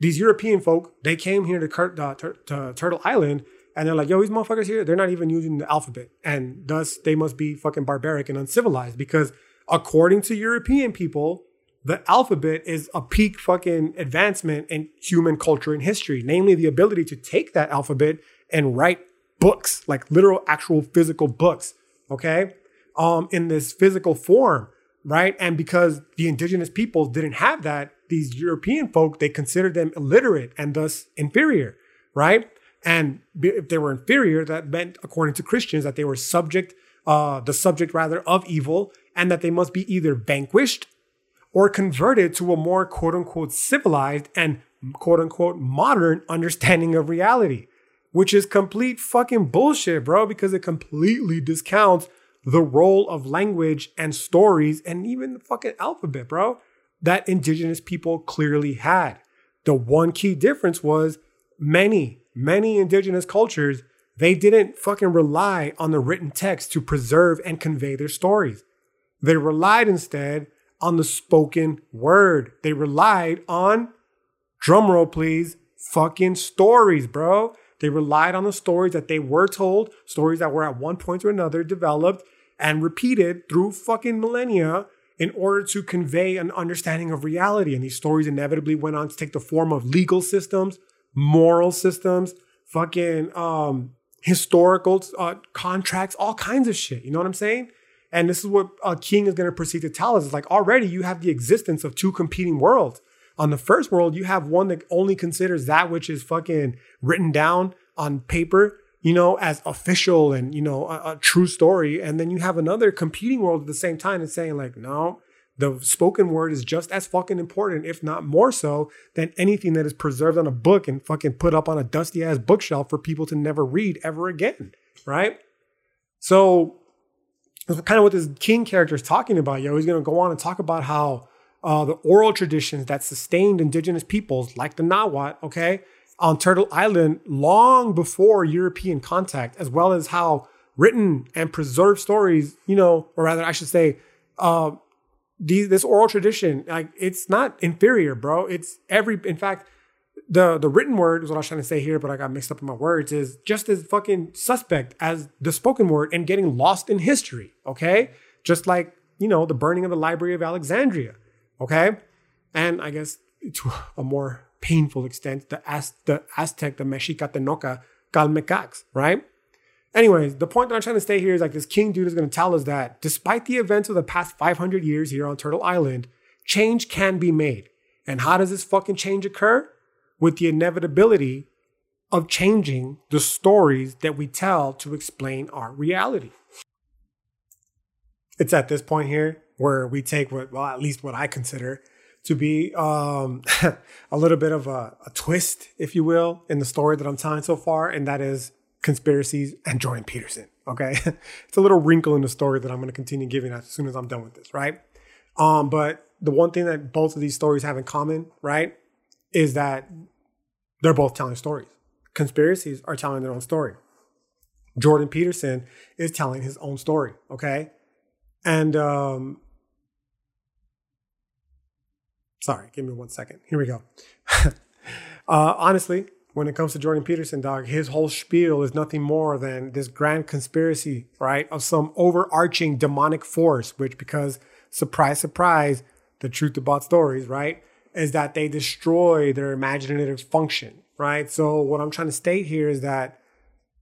these European folk, they came here to Turtle Island, and they're like, yo, these motherfuckers here, they're not even using the alphabet. And thus, they must be fucking barbaric and uncivilized because according to European people, the alphabet is a peak fucking advancement in human culture and history, namely the ability to take that alphabet and write books, like literal, actual physical books, okay, in this physical form, right? And because the indigenous peoples didn't have that, these European folk, they considered them illiterate and thus inferior, right? And if they were inferior, that meant, according to Christians, that they were the subject of evil, and that they must be either vanquished or converted to a more quote-unquote civilized and quote-unquote modern understanding of reality, which is complete fucking bullshit, bro, because it completely discounts the role of language and stories and even the fucking alphabet, bro, that indigenous people clearly had. The one key difference was many indigenous cultures, they didn't fucking rely on the written text to preserve and convey their stories. They relied instead on the spoken word. They relied on, drumroll please, fucking stories, bro. They relied on the stories that they were told, stories that were at one point or another developed and repeated through fucking millennia in order to convey an understanding of reality. And these stories inevitably went on to take the form of legal systems, moral systems, fucking historical contracts, all kinds of shit. You know what I'm saying? And this is what King is going to proceed to tell us. It's like, already you have the existence of two competing worlds. On the first world, you have one that only considers that which is fucking written down on paper, you know, as official and, you know, a true story. And then you have another competing world at the same time and saying like, no, the spoken word is just as fucking important, if not more so, than anything that is preserved on a book and fucking put up on a dusty ass bookshelf for people to never read ever again. Right? So that's kind of what this King character is talking about, yo. He's going to go on and talk about how the oral traditions that sustained indigenous peoples like the Nahuatl, okay, on Turtle Island long before European contact, as well as how written and preserved stories, you know, or rather I should say, this oral tradition, like, it's not inferior, bro. It's in fact, the written word is what I was trying to say here, but I got mixed up in my words, is just as fucking suspect as the spoken word and getting lost in history, okay? Just like, you know, the burning of the Library of Alexandria, okay? And I guess to a more painful extent, the Aztec, the Mexica, Tenoca calmecax, right? Anyways, the point that I'm trying to say here is like this King dude is going to tell us that despite the events of the past 500 years here on Turtle Island, change can be made. And how does this fucking change occur? With the inevitability of changing the stories that we tell to explain our reality. It's at this point here where we take at least what I consider to be a little bit of a twist, if you will, in the story that I'm telling so far, and that is conspiracies and Jordan Peterson, okay? It's a little wrinkle in the story that I'm going to continue giving as soon as I'm done with this, right? But the one thing that both of these stories have in common, right, is that they're both telling stories. Conspiracies are telling their own story. Jordan Peterson is telling his own story, okay? And, sorry, give me 1 second. Here we go. Honestly, when it comes to Jordan Peterson, dog, his whole spiel is nothing more than this grand conspiracy, right, of some overarching demonic force, which, because, surprise, surprise, the truth about stories, right, is that they destroy their imaginative function, right? So what I'm trying to state here is that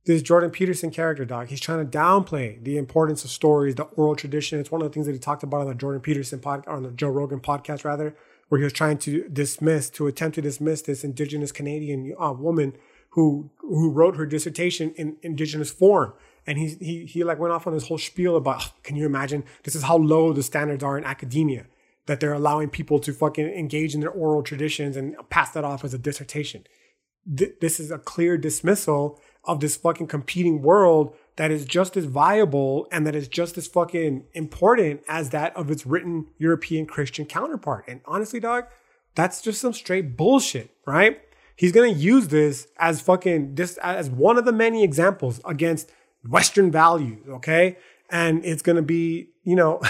this Jordan Peterson character, dog, he's trying to downplay the importance of stories, the oral tradition. It's one of the things that he talked about on the Jordan Peterson podcast, on the Joe Rogan podcast, rather, where he was trying to attempt to dismiss this indigenous Canadian woman who wrote her dissertation in indigenous form. And he like went off on this whole spiel about, oh, can you imagine? This is how low the standards are in academia, that they're allowing people to fucking engage in their oral traditions and pass that off as a dissertation. This is a clear dismissal of this fucking competing world that is just as viable and that is just as fucking important as that of its written European Christian counterpart. And honestly, dog, that's just some straight bullshit, right? He's going to use this as fucking just as one of the many examples against Western values, okay? And it's going to be, you know,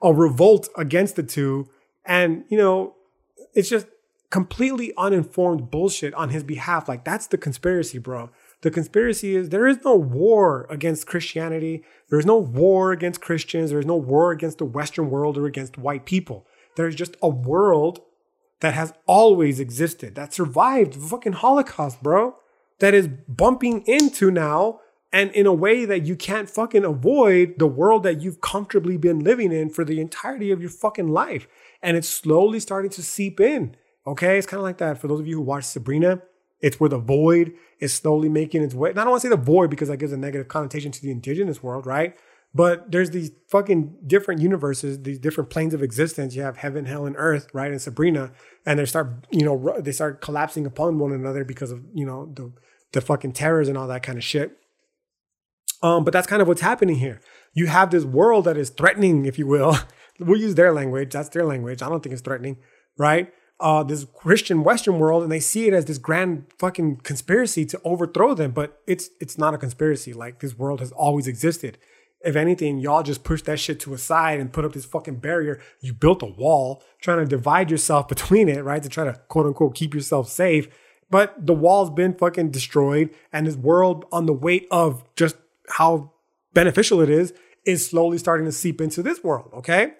a revolt against the two. And, you know, it's just completely uninformed bullshit on his behalf. Like, that's the conspiracy, bro. The conspiracy is there is no war against Christianity. There is no war against Christians. There is no war against the Western world or against white people. There is just a world that has always existed, that survived the fucking Holocaust, bro, that is bumping into now, and in a way that you can't fucking avoid, the world that you've comfortably been living in for the entirety of your fucking life. And it's slowly starting to seep in, okay? It's kind of like that. For those of you who watch Sabrina, it's where the void is slowly making its way. And I don't want to say the void because that gives a negative connotation to the indigenous world, right? But there's these fucking different universes, these different planes of existence. You have heaven, hell, and earth, right? And Sabrina, and they start collapsing upon one another because of, you know, the fucking terrors and all that kind of shit. But that's kind of what's happening here. You have this world that is threatening, if you will. We'll use their language. That's their language. I don't think it's threatening, right? This Christian Western world, and they see it as this grand fucking conspiracy to overthrow them. But it's not a conspiracy. Like, this world has always existed. If anything, y'all just pushed that shit to a side and put up this fucking barrier. You built a wall trying to divide yourself between it, right? To try to, quote unquote, keep yourself safe. But the wall's been fucking destroyed, and this world, on the weight of just how beneficial it is slowly starting to seep into this world, okay?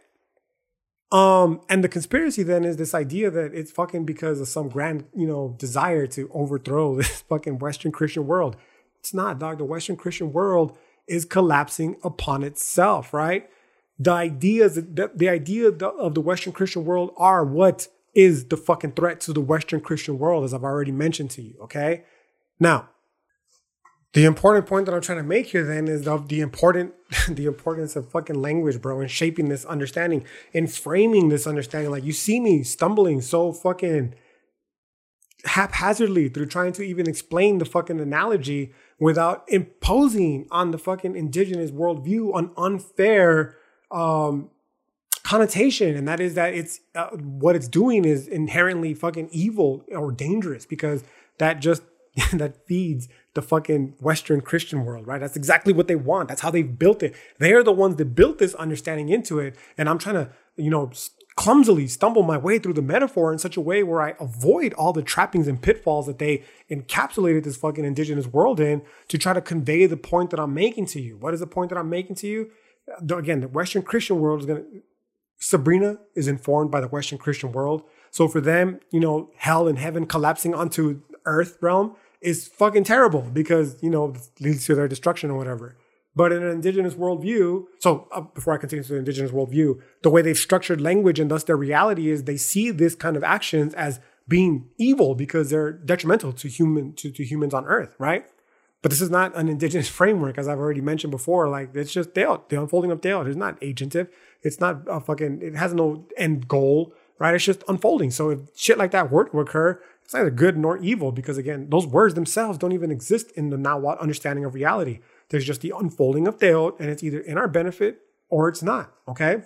And the conspiracy then is this idea that it's fucking because of some grand, you know, desire to overthrow this fucking Western Christian world. It's not, dog. The Western Christian world is collapsing upon itself, right? The ideas of the Western Christian world are what is the fucking threat to the Western Christian world, as I've already mentioned to you, okay? Now, the important point that I'm trying to make here then is of the importance of fucking language, bro, and shaping this understanding and framing this understanding. Like, you see me stumbling so fucking haphazardly through trying to even explain the fucking analogy without imposing on the fucking indigenous worldview an unfair connotation, and that is that it's what it's doing is inherently fucking evil or dangerous, because that just that feeds the fucking Western Christian world, right? That's exactly what they want. That's how they've built it. They are the ones that built this understanding into it, and I'm trying to, you know, clumsily stumble my way through the metaphor in such a way where I avoid all the trappings and pitfalls that they encapsulated this fucking indigenous world in to try to convey the point that I'm making to you. What is the point that I'm making to you? Again, the Western Christian world is Sabrina is informed by the Western Christian world. So for them, you know, hell and heaven collapsing onto earth realm is fucking terrible because, you know, it leads to their destruction or whatever. But in an indigenous worldview, so before I continue to the indigenous worldview, the way they've structured language and thus their reality is they see this kind of actions as being evil because they're detrimental to humans on earth, right? But this is not an indigenous framework, as I've already mentioned before. Like, it's just Teotl, the unfolding of Teotl. It's not agentive. It's not a fucking, it has no end goal, right? It's just unfolding. So if shit like that were to occur, it's neither good nor evil because, again, those words themselves don't even exist in the Nahuatl understanding of reality. There's just the unfolding of Teotl, and it's either in our benefit or it's not, okay?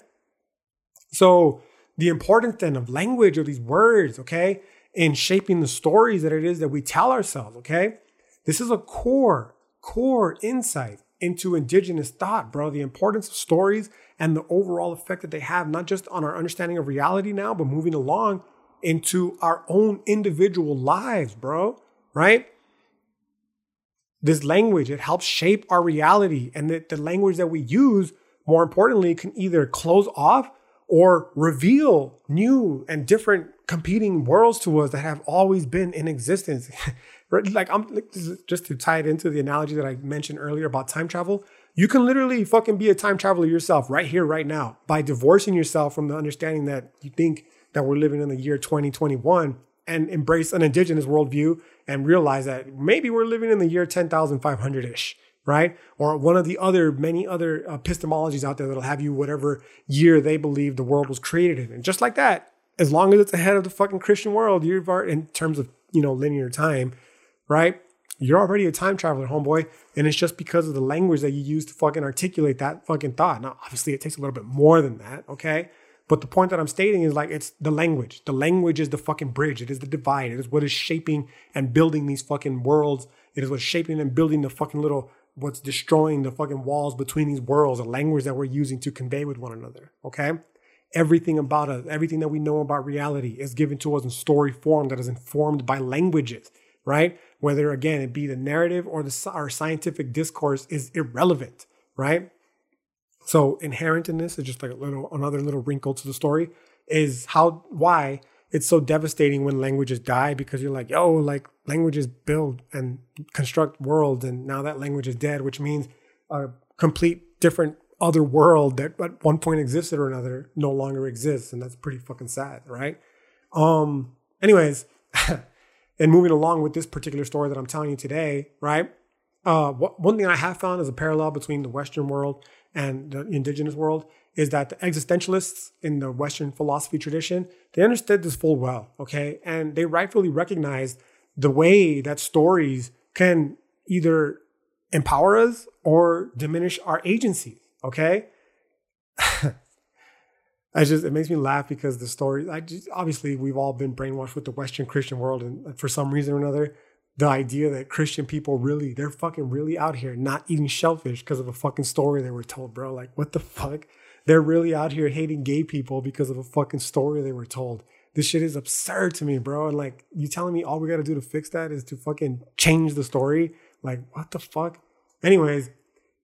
So the importance then of language or these words, okay, in shaping the stories that it is that we tell ourselves, okay? This is a core insight into indigenous thought, bro. The importance of stories and the overall effect that they have, not just on our understanding of reality now, but moving along into our own individual lives, bro, right? This language, it helps shape our reality. And the language that we use, more importantly, can either close off or reveal new and different competing worlds to us that have always been in existence. Like, just to tie it into the analogy that I mentioned earlier about time travel, you can literally fucking be a time traveler yourself right here, right now, by divorcing yourself from the understanding that you think that we're living in the year 2021 and embrace an indigenous worldview and realize that maybe we're living in the year 10,500-ish, right? Or one of the other, many other epistemologies out there that'll have you whatever year they believe the world was created in. And just like that, as long as it's ahead of the fucking Christian world, you're in terms of, you know, linear time, right? You're already a time traveler, homeboy. And it's just because of the language that you use to fucking articulate that fucking thought. Now, obviously it takes a little bit more than that, okay? But the point that I'm stating is, like, it's the language. The language is the fucking bridge. It is the divide. It is what is shaping and building these fucking worlds. It is what's shaping and building the fucking little, what's destroying the fucking walls between these worlds, the language that we're using to convey with one another, okay? Everything about us, everything that we know about reality is given to us in story form that is informed by languages, right? Whether, again, it be the narrative or our scientific discourse is irrelevant, right? So inherent in this is just like another little wrinkle to the story is why it's so devastating when languages die, because you're like, yo, like, languages build and construct worlds, and now that language is dead, which means a complete different other world that at one point existed or another no longer exists, and that's pretty fucking sad, right? Anyways, and moving along with this particular story that I'm telling you today, right? One thing I have found is a parallel between the Western world and the indigenous world is that the existentialists in the Western philosophy tradition, they understood this full well, okay? And they rightfully recognized the way that stories can either empower us or diminish our agency, okay? It makes me laugh because the story, obviously we've all been brainwashed with the Western Christian world, and for some reason or another, the idea that Christian people they're fucking really out here not eating shellfish because of a fucking story they were told, bro. Like, what the fuck? They're really out here hating gay people because of a fucking story they were told. This shit is absurd to me, bro. And like, you telling me all we gotta do to fix that is to fucking change the story? Like, what the fuck? Anyways,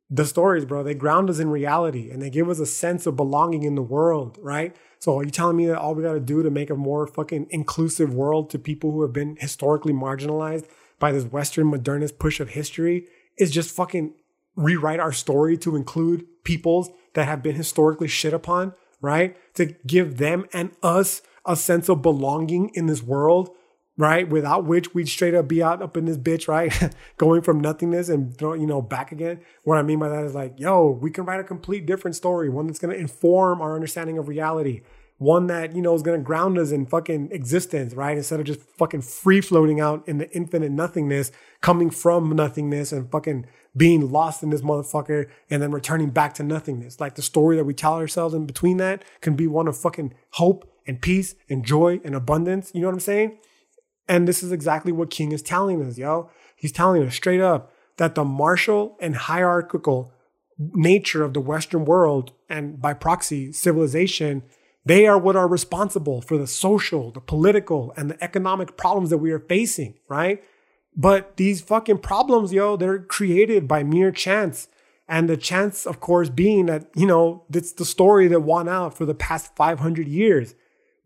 the stories, bro, they ground us in reality and they give us a sense of belonging in the world, right? So are you telling me that all we gotta do to make a more fucking inclusive world to people who have been historically marginalized by this Western modernist push of history is just fucking rewrite our story to include peoples that have been historically shit upon, right? To give them and us a sense of belonging in this world, right? Without which we'd straight up be out up in this bitch, right? Going from nothingness and throw, you know, back again. What I mean by that is like, yo, we can write a complete different story, one that's going to inform our understanding of reality, one that, you know, is going to ground us in fucking existence, right? Instead of just fucking free floating out in the infinite nothingness, coming from nothingness and fucking being lost in this motherfucker and then returning back to nothingness. Like the story that we tell ourselves in between that can be one of fucking hope and peace and joy and abundance. You know what I'm saying? And this is exactly what King is telling us, yo. He's telling us straight up that the martial and hierarchical nature of the Western world and by proxy civilization, they are what are responsible for the social, the political, and the economic problems that we are facing, right? But these fucking problems, yo, they're created by mere chance. And the chance, of course, being that, you know, it's the story that won out for the past 500 years.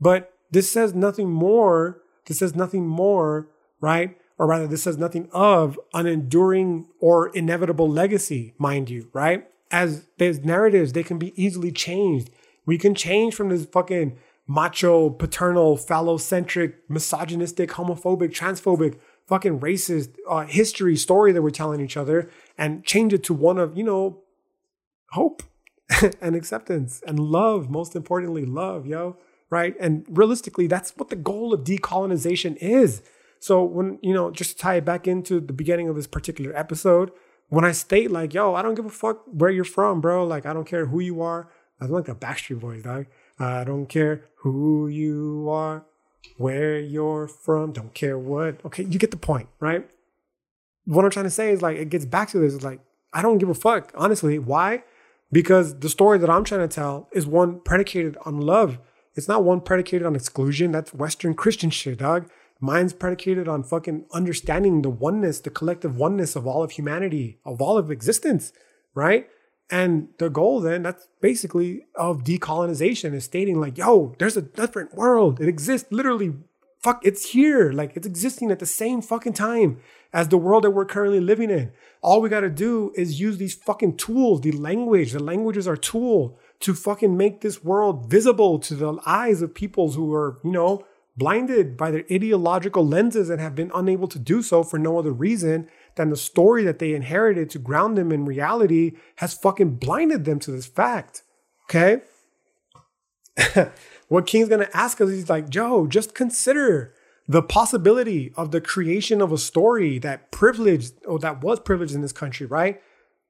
But this says nothing more. This says nothing more, right? Or rather, this says nothing of an enduring or inevitable legacy, mind you, right? As there's narratives, they can be easily changed. We can change from this fucking macho, paternal, phallocentric, misogynistic, homophobic, transphobic, fucking racist history story that we're telling each other and change it to one of, you know, hope and acceptance and love, most importantly, love, yo, right? And realistically, that's what the goal of decolonization is. So when, you know, just to tie it back into the beginning of this particular episode, when I state like, yo, I don't give a fuck where you're from, bro. Like, I don't care who you are. I don't like the Backstreet Boys, dog. I don't care who you are, where you're from, don't care what. Okay, you get the point, right? What I'm trying to say is like, it gets back to this. It's like, I don't give a fuck, honestly. Why? Because the story that I'm trying to tell is one predicated on love. It's not one predicated on exclusion. That's Western Christian shit, dog. Mine's predicated on fucking understanding the oneness, the collective oneness of all of humanity, of all of existence, right? And the goal then, that's basically of decolonization, is stating like, yo, there's a different world. It exists literally. Fuck, it's here. Like, it's existing at the same fucking time as the world that we're currently living in. All we got to do is use these fucking tools, the language. The language is our tool to fucking make this world visible to the eyes of peoples who are, you know, blinded by their ideological lenses and have been unable to do so for no other reason than the story that they inherited to ground them in reality has fucking blinded them to this fact, okay? What King's gonna ask us, he's like, Joe, just consider the possibility of the creation of a story that privileged, or that was privileged in this country, right?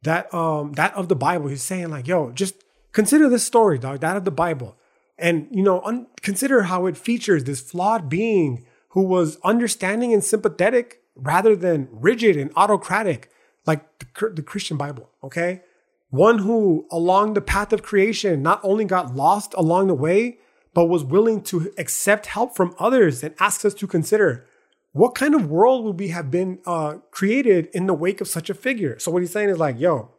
That of the Bible. He's saying like, yo, just consider this story, dog, that of the Bible. And, you know, consider how it features this flawed being who was understanding and sympathetic rather than rigid and autocratic, like the Christian Bible, okay? One who, along the path of creation, not only got lost along the way, but was willing to accept help from others and asks us to consider what kind of world would we have been created in the wake of such a figure. So what he's saying is like, yo,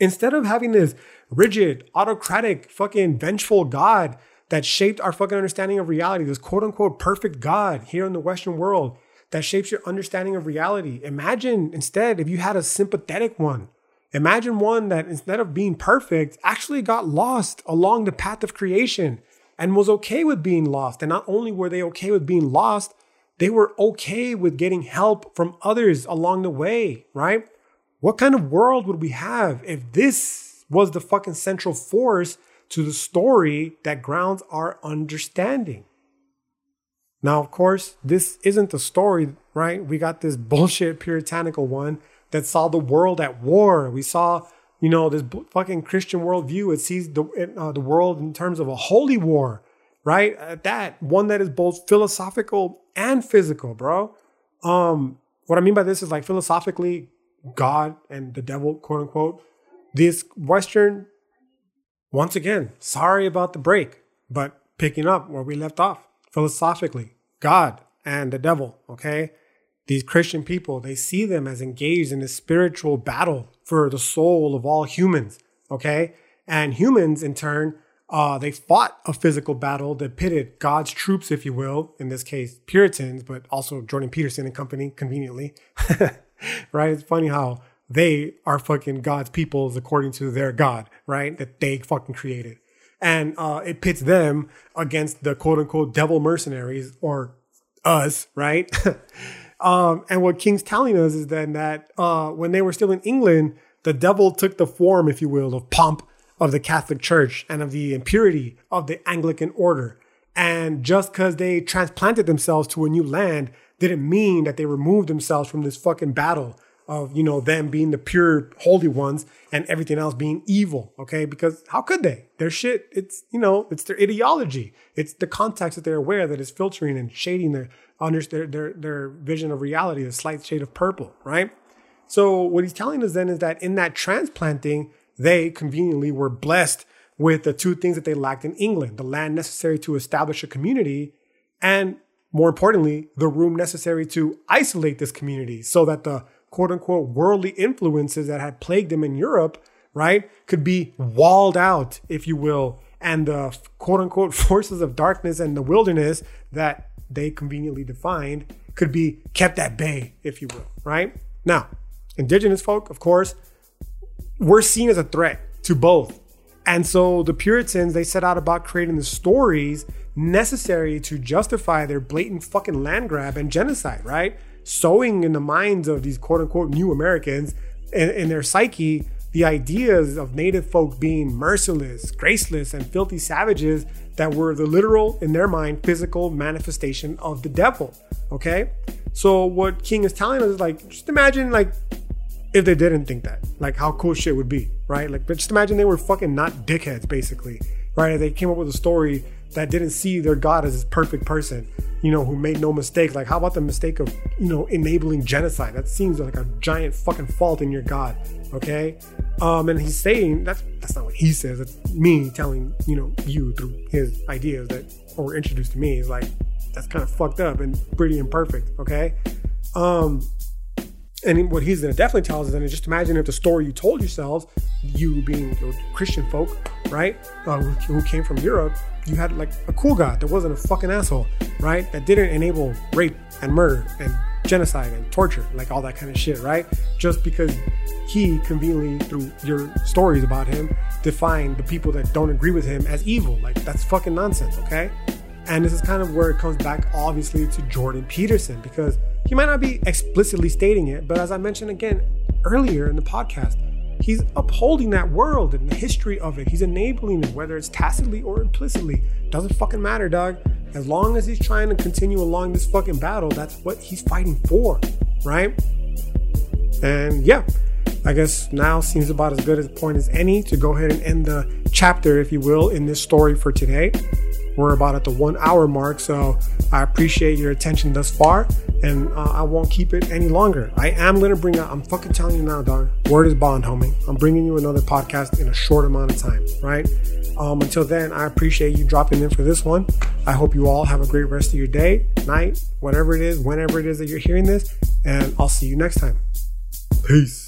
instead of having this rigid, autocratic, fucking vengeful God that shaped our fucking understanding of reality, this quote unquote perfect God here in the Western world that shapes your understanding of reality. Imagine instead if you had a sympathetic one. Imagine one that instead of being perfect, actually got lost along the path of creation and was okay with being lost. And not only were they okay with being lost, they were okay with getting help from others along the way, right? What kind of world would we have if this was the fucking central force to the story that grounds our understanding? Now, of course, this isn't the story, right? We got this bullshit puritanical one that saw the world at war. We saw, you know, this fucking Christian worldview. It sees the world in terms of a holy war, right? That one that is both philosophical and physical, bro. What I mean by this is like philosophically, God and the devil, quote unquote. This Western, once again, sorry about the break, but picking up where we left off, philosophically, God and the devil, okay? These Christian people, they see them as engaged in a spiritual battle for the soul of all humans, okay? And humans, in turn, they fought a physical battle that pitted God's troops, if you will, in this case, Puritans, but also Jordan Peterson and company, conveniently. Right? It's funny how they are fucking God's peoples according to their God, right? That they fucking created. And it pits them against the quote unquote devil mercenaries or us, right? And what King's telling us is then that when they were still in England, the devil took the form, if you will, of pomp of the Catholic Church and of the impurity of the Anglican order. And just because they transplanted themselves to a new land didn't mean that they removed themselves from this fucking battle of, you know, them being the pure holy ones and everything else being evil, okay? Because how could they? Their shit, it's, you know, it's their ideology. It's the context that they're aware that is filtering and shading their vision of reality, the slight shade of purple, right? So what he's telling us then is that in that transplanting, they conveniently were blessed with the two things that they lacked in England, the land necessary to establish a community and, more importantly, the room necessary to isolate this community so that the quote-unquote worldly influences that had plagued them in Europe, right, could be walled out, if you will, and the quote-unquote forces of darkness and the wilderness that they conveniently defined could be kept at bay, if you will, right? Now, indigenous folk, of course, were seen as a threat to both. And so the Puritans, they set out about creating the stories necessary to justify their blatant fucking land grab and genocide, right? Sowing in the minds of these quote unquote new Americans in their psyche, the ideas of native folk being merciless, graceless, and filthy savages that were the literal, in their mind, physical manifestation of the devil, okay? So what King is telling us is like, just imagine like, if they didn't think that, like how cool shit would be, right? Like, but just imagine they were fucking not dickheads, basically, right? They came up with a story that didn't see their God as this perfect person, you know, who made no mistake. Like, how about the mistake of, you know, enabling genocide? That seems like a giant fucking fault in your God, okay? And he's saying that's not what he says. It's me telling, you know, you through his ideas that were introduced to me. He's like, that's kind of fucked up and pretty imperfect, okay? And what he's going to definitely tell us is, and just imagine if the story you told yourselves, you being your Christian folk, right, who came from Europe, you had like a cool God that wasn't a fucking asshole, right, that didn't enable rape and murder and genocide and torture, like all that kind of shit, right? Just because he conveniently, through your stories about him, defined the people that don't agree with him as evil. Like, that's fucking nonsense, okay? And this is kind of where it comes back, obviously, to Jordan Peterson, because he might not be explicitly stating it, but as I mentioned again earlier in the podcast, he's upholding that world and the history of it. He's enabling it, whether it's tacitly or implicitly. Doesn't fucking matter, dog. As long as he's trying to continue along this fucking battle, that's what he's fighting for, right? And yeah, I guess now seems about as good a point as any to go ahead and end the chapter, if you will, in this story for today. We're about at the 1 hour mark, so I appreciate your attention thus far, and I won't keep it any longer. I am going to bring out, I'm fucking telling you now, dog, word is bond, homie. I'm bringing you another podcast in a short amount of time, right? Until then, I appreciate you dropping in for this one. I hope you all have a great rest of your day, night, whatever it is, whenever it is that you're hearing this, and I'll see you next time. Peace.